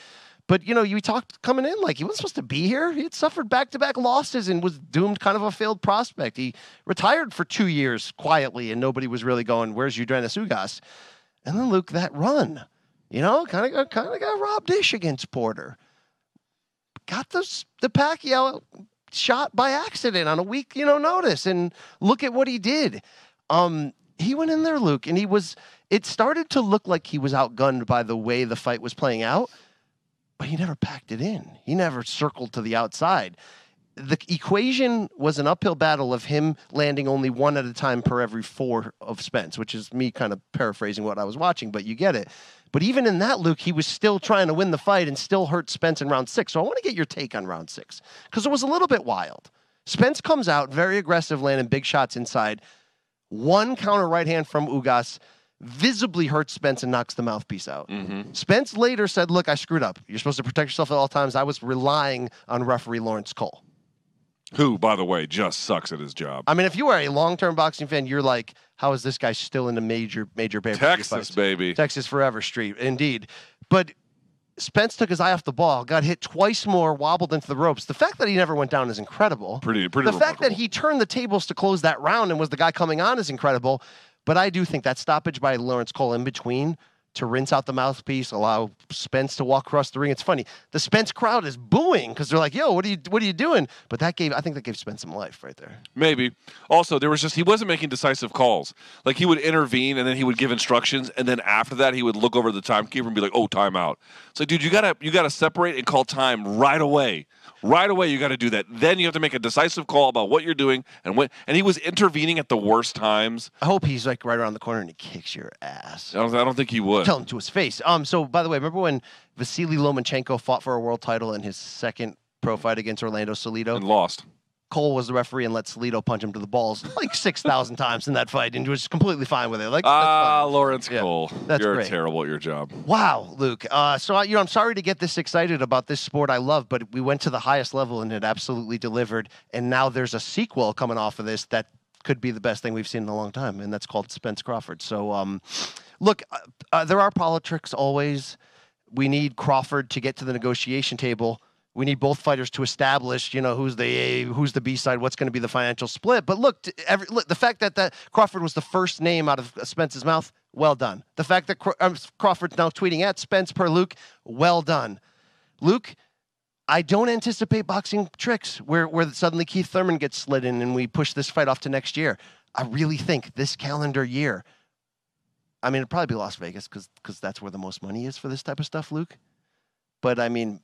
but you know, you talked coming in like he wasn't supposed to be here. He had suffered back-to-back losses and was doomed, kind of a failed prospect. He retired for 2 years quietly, and nobody was really going, "Where's Yordenis Ugas?" And then, Luke, that run, you know, kind of got robbed-ish against Porter. Got the Pacquiao shot by accident on a week, you know, notice, and look at what he did. He went in there, Luke, and it started to look like he was outgunned by the way the fight was playing out, but he never packed it in. He never circled to the outside. The equation was an uphill battle of him landing only one at a time per every four of Spence, which is me kind of paraphrasing what I was watching, but you get it. But even in that, Luke, he was still trying to win the fight and still hurt Spence in round 6. So I want to get your take on round 6 because it was a little bit wild. Spence comes out very aggressive, landing big shots inside. One counter right hand from Ugas visibly hurts Spence and knocks the mouthpiece out. Mm-hmm. Spence later said, look, I screwed up. You're supposed to protect yourself at all times. I was relying on referee Lawrence Cole. Who, by the way, just sucks at his job. I mean, if you are a long-term boxing fan, you're like, how is this guy still in the major pay-per-view fights? Texas, baby. Texas forever street, indeed. But Spence took his eye off the ball, got hit twice more, wobbled into the ropes. The fact that he never went down is incredible. Pretty remarkable. The fact that he turned the tables to close that round and was the guy coming on is incredible. But I do think that stoppage by Lawrence Cole in between to rinse out the mouthpiece, allow Spence to walk across the ring. It's funny. The Spence crowd is booing because they're like, yo, what are you doing? But I think that gave Spence some life right there. Maybe. Also, he wasn't making decisive calls. Like, he would intervene and then he would give instructions, and then after that he would look over the timekeeper and be like, oh, timeout. It's like, dude, you gotta separate and call time right away. Right away you gotta do that. Then you have to make a decisive call about what you're doing and when, and he was intervening at the worst times. I hope he's like right around the corner and he kicks your ass. I don't think he would. Tell him to his face. So, by the way, remember when Vasily Lomachenko fought for a world title in his second pro fight against Orlando Salido? And lost. Cole was the referee and let Salido punch him to the balls like 6,000 times in that fight, and he was completely fine with it. Like, Lawrence Cole, that's you're great. Terrible at your job. Wow, Luke. So I'm sorry to get this excited about this sport I love, but we went to the highest level and it absolutely delivered. And now there's a sequel coming off of this that could be the best thing we've seen in a long time, and that's called Spence Crawford. So, look, there are politics always. We need Crawford to get to the negotiation table. We need both fighters to establish, you know, who's the A, who's the B side, what's going to be the financial split. But look, the fact that Crawford was the first name out of Spence's mouth, well done. The fact that Crawford's now tweeting at Spence per Luke, well done. Luke, I don't anticipate boxing tricks where suddenly Keith Thurman gets slid in and we push this fight off to next year. I really think this calendar year, I mean, it'd probably be Las Vegas because that's where the most money is for this type of stuff, Luke. But, I mean,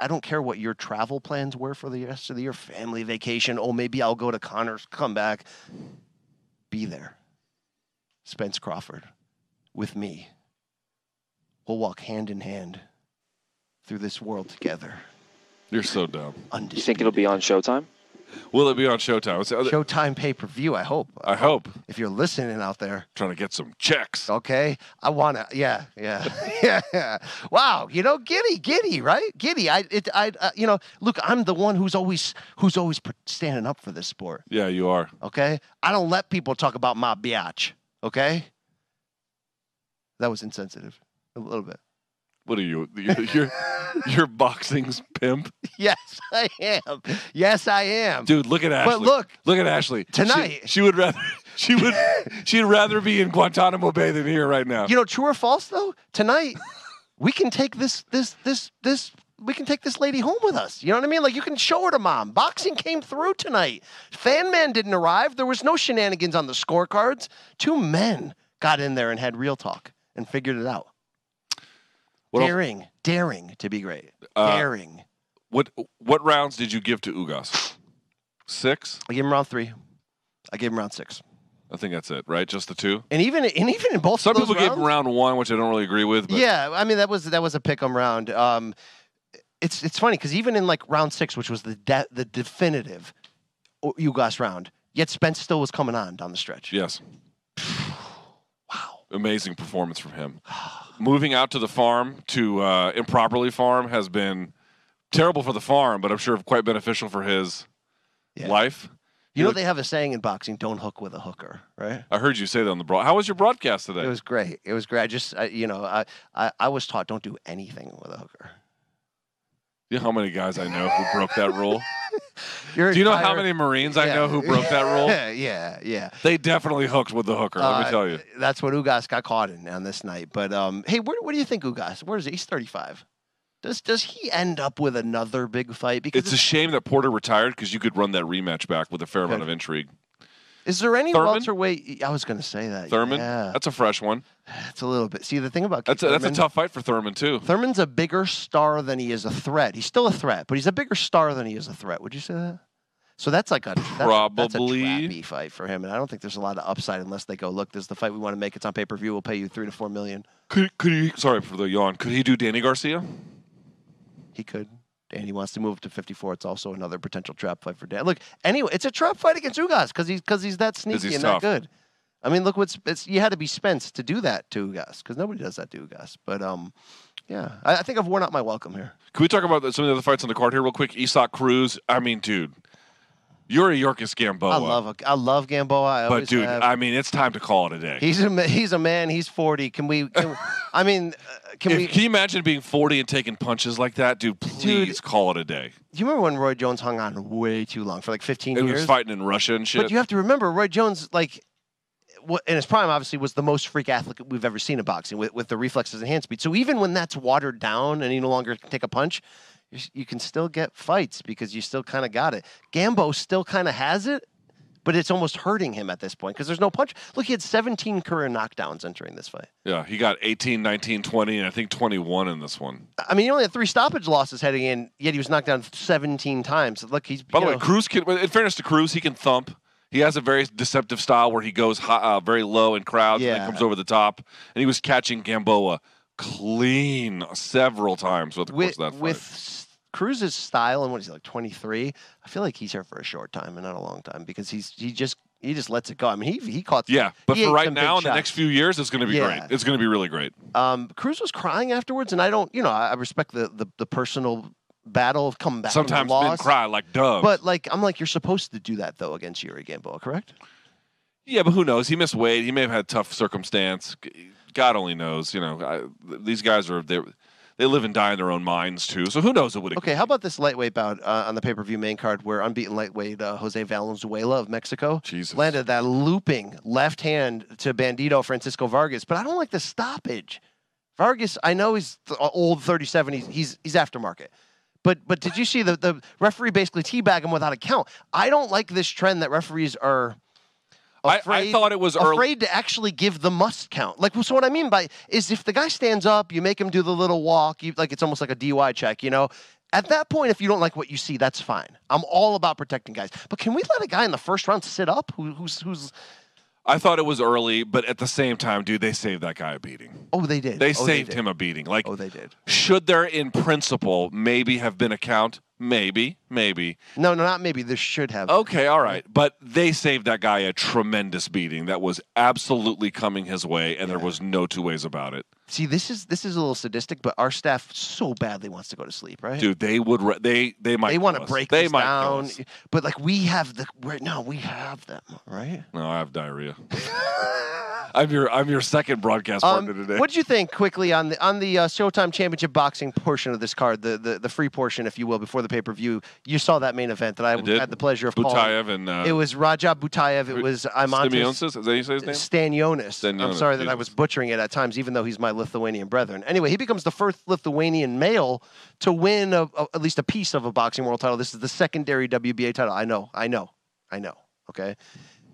I don't care what your travel plans were for the rest of the year, family vacation. Oh, maybe I'll go to Connor's, come back. Be there. Spence Crawford with me. We'll walk hand in hand through this world together. You're so dumb. Undisputed. You think it'll be on Showtime? Will it be on Showtime? Showtime pay-per-view, I hope. I hope. If you're listening out there. Trying to get some checks. Okay. I want to. Yeah. Wow. You know, giddy, right? Giddy. You know, look, I'm the one who's always standing up for this sport. Yeah, you are. Okay. I don't let people talk about my biatch. Okay. That was insensitive. A little bit. What are you? You're boxing's pimp? Yes, I am. Dude, look at Ashley. But look at Ashley. Tonight. She would rather she'd rather be in Guantanamo Bay than here right now. You know, true or false though? Tonight we can take this lady home with us. You know what I mean? Like, you can show her to mom. Boxing came through tonight. Fan man didn't arrive. There was no shenanigans on the scorecards. Two men got in there and had real talk and figured it out. Daring to be great. Daring. What rounds did you give to Ugas? 6? I gave him round 3. I gave him round 6. I think that's it, right? Just the 2. And even in both. Some of those people gave him round 1, which I don't really agree with. But. Yeah, I mean that was a pick 'em round. It's funny because even in like round 6, which was the definitive Ugas round, yet Spence still was coming on down the stretch. Yes. Wow. Amazing performance from him. Moving out to the farm to improperly farm has been terrible for the farm, but I'm sure quite beneficial for his life. You know, they have a saying in boxing, don't hook with a hooker, right? I heard you say that on the broadcast. How was your broadcast today? It was great. I was taught don't do anything with a hooker. You know how many guys I know who broke that rule? Do you know how many Marines I know who broke that rule? Yeah. They definitely hooked with the hooker, let me tell you. That's what Ugas got caught in on this night. But, hey, what do you think, Ugas? Where is he? He's 35. Does he end up with another big fight? Because it's a shame that Porter retired because you could run that rematch back with a fair amount of intrigue. Is there any welterweight? I was going to say that. Thurman? Yeah. That's a fresh one. It's a little bit. See, the thing about that's a tough fight for Thurman, too. Thurman's a bigger star than he is a threat. He's still a threat, but he's a bigger star than he is a threat. Would you say that? So that's like that's a trappy fight for him, and I don't think there's a lot of upside unless they go, look, this is the fight we want to make. It's on pay-per-view. We'll pay you $3 to $4 million. Could he? Sorry for the yawn. Could he do Danny Garcia? He could. And he wants to move up to 54. It's also another potential trap fight for Dan. Look, anyway, it's a trap fight against Ugas because he's that sneaky and that good. I mean, look you had to be Spence to do that to Ugas because nobody does that to Ugas. But yeah, I think I've worn out my welcome here. Can we talk about some of the other fights on the card here real quick? Isak Cruz. I mean, dude, you're a Yordenis Gamboa. I love Gamboa. I mean, it's time to call it a day. He's a man. He's 40. Can you imagine being 40 and taking punches like that? Dude, please call it a day. Do you remember when Roy Jones hung on way too long for like 15 years? He was fighting in Russia and shit. But you have to remember, Roy Jones, like, in his prime, obviously, was the most freak athlete we've ever seen in boxing with the reflexes and hand speed. So even when that's watered down and he no longer can take a punch, you can still get fights because you still kind of got it. Gambo still kind of has it, but it's almost hurting him at this point because there's no punch. Look, he had 17 career knockdowns entering this fight. Yeah, he got 18, 19, 20, and I think 21 in this one. I mean, he only had 3 stoppage losses heading in, yet he was knocked down 17 times. Look, he's by the way, Cruz can. In fairness to Cruz, he can thump. He has a very deceptive style where he goes high, very low in crowds and then comes over the top. And he was catching Gamboa clean several times over the course of that fight. With Cruz's style, and what is he, like 23? I feel like he's here for a short time and not a long time, because he just lets it go. I mean, he caught. Yeah, but for right now, in the next few years, it's going to be great. It's going to be really great. Cruz was crying afterwards, and I don't, you know, I respect the personal battle of comeback. Sometimes men cry like doves. But like, I'm like, you're supposed to do that though against Yordenis Gamboa, correct? Yeah, but who knows? He missed weight. He may have had a tough circumstance. God only knows. You know, these guys are there. They live and die in their own minds, too. So who knows what would it be. How about this lightweight bout on the pay-per-view main card where unbeaten lightweight Jose Valenzuela of Mexico landed that looping left hand to Bandito Francisco Vargas. But I don't like the stoppage. Vargas, I know he's old 37. He's aftermarket. But did you see the referee basically teabag him without a count? I don't like this trend that referees are... I thought it was afraid to actually give the must count. Like, so what I mean by is if the guy stands up, you make him do the little walk. Like it's almost like a DUI check, you know. At that point, if you don't like what you see, that's fine. I'm all about protecting guys. But can we let a guy in the first round sit up? Who's? I thought it was early, but at the same time, dude, they saved that guy a beating. Oh, they did. They saved him a beating. Like, oh, they did. Should there, in principle, maybe have been a count? Maybe. No, not maybe. There should have. Okay, all right. But they saved that guy a tremendous beating that was absolutely coming his way, and there was no two ways about it. See, this is a little sadistic, but our staff so badly wants to go to sleep, right? Dude, they would. They might. They want to break this down, but like we have the right now. We have them, right? No, I have diarrhea. I'm your second broadcast partner today. What did you think quickly on the Showtime Championship boxing portion of this card, the free portion, if you will, before the pay-per-view? You saw that main event that I had the pleasure of Butayev calling. And it was Raja Butayev. It was Eimantas. Is that how you say his name? Stanionis. I'm sorry that I was butchering it at times, even though he's my Lithuanian brethren. Anyway, he becomes the first Lithuanian male to win at least a piece of a boxing world title. This is the secondary WBA title. I know. Okay.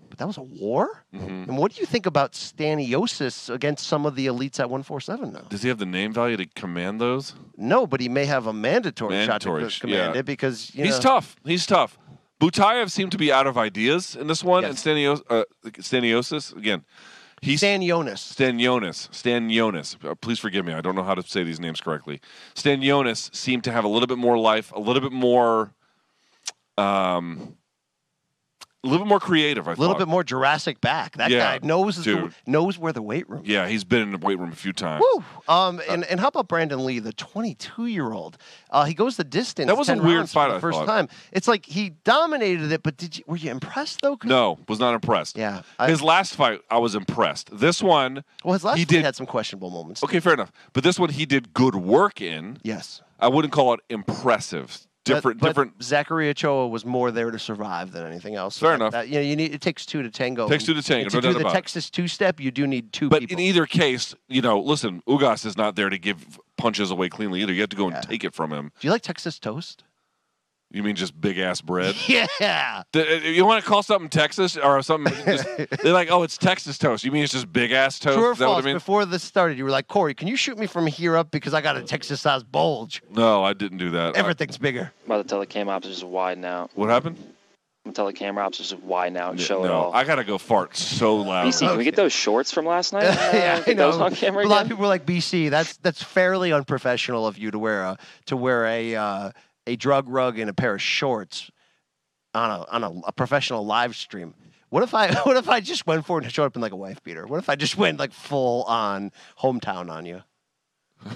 But that was a war? Mm-hmm. And what do you think about Stanionis against some of the elites at 147 now? Does he have the name value to command those? No, but he may have a mandatory shot to command it because, you know. He's tough. Butayev seemed to be out of ideas in this one. Yes. And Stanionis, again. Stanionis. Please forgive me. I don't know how to say these names correctly. Stanionis seemed to have a little bit more life, a little bit more... a little bit more creative, I thought. A little bit more Jurassic back. That guy knows where the weight room is. Yeah, he's been in the weight room a few times. Woo! And how about Brandon Lee, the 22-year-old? He goes the distance. That was a weird fight, I thought. First time. It's like he dominated it, but were you impressed, though? No, was not impressed. Yeah. His last fight, I was impressed. This one... Well, his last fight had some questionable moments. Okay, fair enough. But this one, he did good work in. Yes. I wouldn't call it impressive. But Zachary Ochoa was more there to survive than anything else. Fair enough. That, you know, it takes two to tango. Takes two to tango. To do the Texas two-step, you do need two people. But in either case, you know, listen, Ugas is not there to give punches away cleanly either. You have to go and take it from him. Do you like Texas toast? You mean just big-ass bread? Yeah. You want to call something Texas or something? They're like, oh, it's Texas toast. You mean it's just big-ass toast? True or false, before this started, you were like, Corey, can you shoot me from here up because I got a Texas-sized bulge? No, I didn't do that. Everything's bigger. I'm about to tell the camera ops just widen out. What happened? I'm going to tell the camera ops just widen out and show it all. I got to go fart so loud. BC, can we get those shorts from last night? Yeah, I know. Those on camera again? A lot of people were like, BC, that's fairly unprofessional of you to wear a drug rug and a pair of shorts on a professional live stream. What if I just went for it and showed up in like a wife beater? What if I just went like full on hometown on you?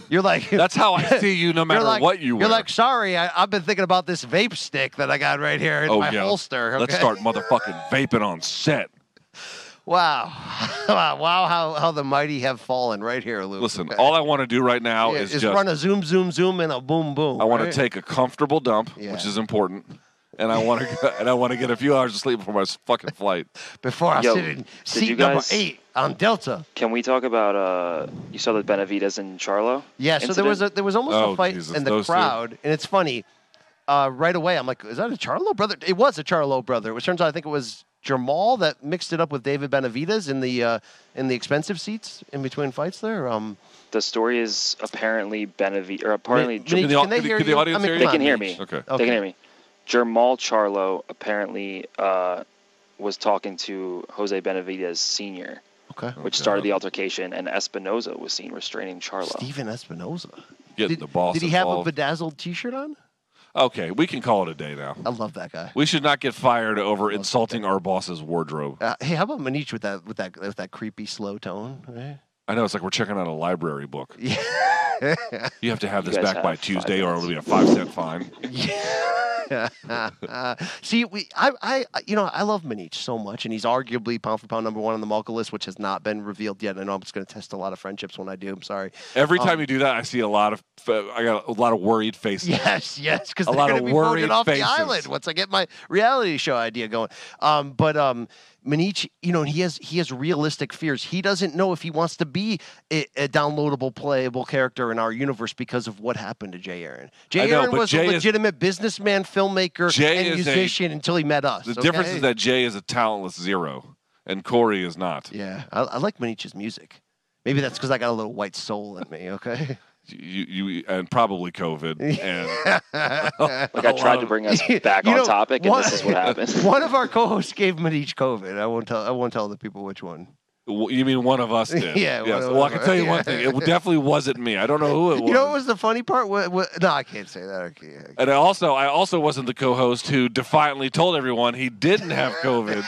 You're like that's how I see you no matter what you wear. You're like, sorry, I've been thinking about this vape stick that I got right here in my holster. Okay? Let's start motherfucking vaping on set. Wow. Wow, how the mighty have fallen right here, Luke. Listen, all I want to do right now is just run a zoom, zoom, zoom, and a boom, boom. I want to take a comfortable dump, which is important, and I want to get a few hours of sleep before my fucking flight. Before I sit in seat number 8 on Delta. Can we talk about you saw the Benavidez and Charlo? Yeah, incident? So there was almost a fight in the crowd, and it's funny. Right away, I'm like, is that a Charlo brother? It was a Charlo brother, which turns out I think it was Jamal that mixed it up with David Benavidez in the expensive seats in between fights there. The story is apparently Benavidez or apparently. Can the audience hear me? Okay. They can hear me. Jermall Charlo apparently was talking to Jose Benavidez Sr. Which started the altercation, and Espinoza was seen restraining Charlo. Steven Espinoza. Did he have a bedazzled T-shirt on? Okay, we can call it a day now. I love that guy. We should not get fired over insulting our boss's wardrobe. Hey, how about Maneesh with that creepy slow tone? Right? I know, it's like we're checking out a library book. Yeah. You have to have this back by Tuesday, or it'll be a 5-cent fine. Yeah. See, I love Maneesh so much, and he's arguably pound for pound #1 on the Malka list, which has not been revealed yet. I know I'm just going to test a lot of friendships when I do. I'm sorry. Every time you do that, I see a lot of worried faces. Yes, because they're going to be voted off the island once I get my reality show idea going. Maneesh, he has realistic fears. He doesn't know if he wants to be a downloadable, playable character in our universe because of what happened to Jay Aaron. Jay Aaron was a legitimate businessman, filmmaker, and musician until he met us. The difference is that Jay is a talentless zero, and Corey is not. Yeah, I like Maneesh's music. Maybe that's because I got a little white soul in me, okay? You and probably COVID. And like I tried to bring us back on topic, and this is what happened. One of our co-hosts gave Maneesh COVID. I won't tell the people which one. You mean one of us did? Yeah. Yes. Well, I can tell you one thing. It definitely wasn't me. I don't know who it was. You know what was the funny part? No, I can't say that. I can't. And I also wasn't the co-host who defiantly told everyone he didn't have COVID.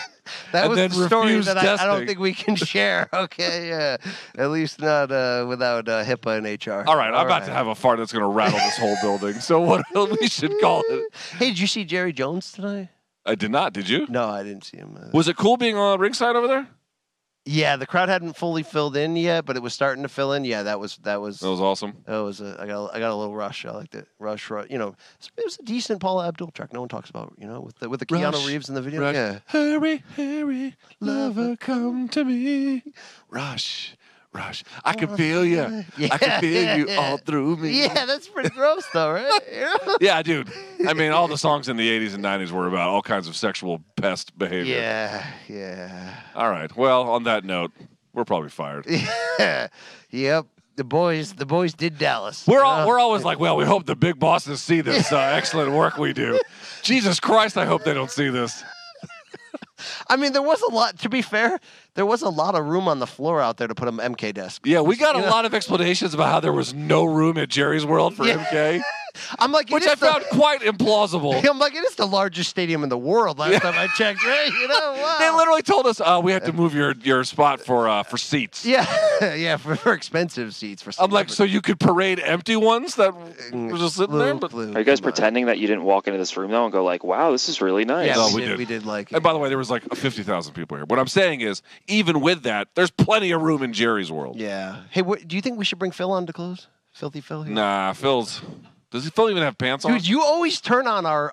That was the story that I don't think we can share. Okay, yeah. At least not without HIPAA and HR. All right, I'm about to have a fart that's going to rattle this whole building. So what we should call it. Hey, did you see Jerry Jones tonight? I did not. Did you? No, I didn't see him. Was it cool being on ringside over there? Yeah, the crowd hadn't fully filled in yet, but it was starting to fill in. Yeah, that was awesome. That was I got a little rush. I liked it. Rush. You know, it was a decent Paula Abdul track. No one talks about with the Keanu Reeves in the video. Rush. Yeah, hurry, lover, come to me. Rush. I can feel you. Yeah, I can feel you all through me. Yeah, that's pretty gross though, right? Yeah, dude. I mean, all the songs in the 80s and 90s were about all kinds of sexual pest behavior. Yeah. All right. Well, on that note, we're probably fired. Yeah. Yep. The boys did Dallas. We're always like, well, we hope the big bosses see this excellent work we do. Jesus Christ, I hope they don't see this. I mean, to be fair, there was a lot of room on the floor out there to put an MK desk. Yeah, we got a lot of explanations about how there was no room at Jerry's World for MK. I'm like, which I found quite implausible. I'm like, it is the largest stadium in the world. Last time I checked, hey, wow. They literally told us we had to move your spot for seats. Yeah, for expensive seats. I'm like, so you could parade empty ones that were just sitting there. But are you guys pretending that you didn't walk into this room though and go like, wow, this is really nice? Yeah, no, we did. We did like. And by the way, there was like 50,000 people here. What I'm saying is, even with that, there's plenty of room in Jerry's World. Yeah. Hey, do you think we should bring Phil on to close? Filthy Phil here? Nah, Phil's. Does Phil even have pants on? Dude, you always turn on our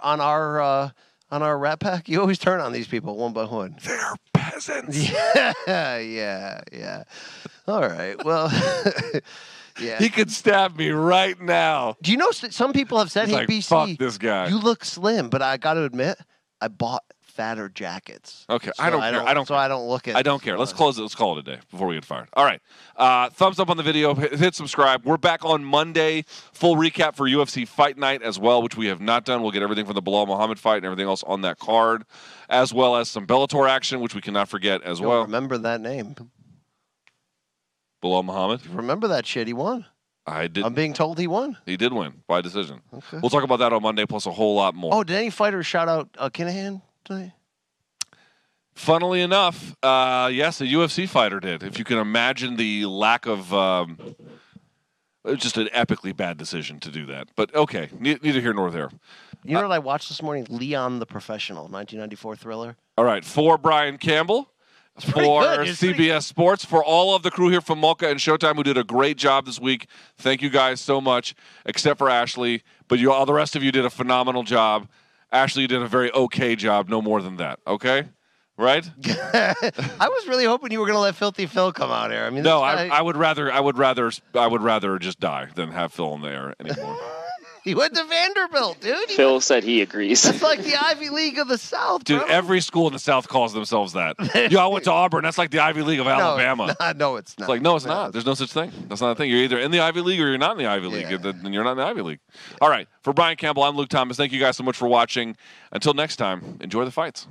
Rat Pack. You always turn on these people one by one. They're peasants. Yeah. All right. Well, yeah. He could stab me right now. Do you know some people have said, "Hey, BC, fuck this guy. You look slim," but I got to admit, I bought fatter jackets. Okay, so I don't care. Let's close it. Let's call it a day before we get fired. All right. Thumbs up on the video. Hit subscribe. We're back on Monday. Full recap for UFC Fight Night as well, which we have not done. We'll get everything from the Bilal Muhammad fight and everything else on that card, as well as some Bellator action, which we cannot forget as well. Remember that name, Bilal Muhammad. Remember that shit. He won. I did. I'm being told he won. He did win by decision. Okay. We'll talk about that on Monday, plus a whole lot more. Oh, did any fighter shout out Kinahan? Funnily enough, yes, a UFC fighter did. If you can imagine the lack of just an epically bad decision to do that. But okay, neither here nor there. You know what I watched this morning? Leon the Professional, 1994 thriller. All right, for Brian Campbell, for CBS Sports, for all of the crew here from Malka and Showtime who did a great job this week. Thank you guys so much, except for Ashley. But all the rest of you did a phenomenal job. Ashley, you did a very okay job, no more than that, okay? Right? I was really hoping you were going to let Filthy Phil come out here. I mean, no, I would rather just die than have Phil in the air anymore. He went to Vanderbilt, dude. Phil said he agrees. That's like the Ivy League of the South, dude. Bro. Every school in the South calls themselves that. I went to Auburn. That's like the Ivy League of Alabama. No, it's not. It's like, no, it's not. There's no such thing. That's not a thing. You're either in the Ivy League or you're not in the Ivy League. Yeah. And you're not in the Ivy League. All right. For Brian Campbell, I'm Luke Thomas. Thank you guys so much for watching. Until next time, enjoy the fights.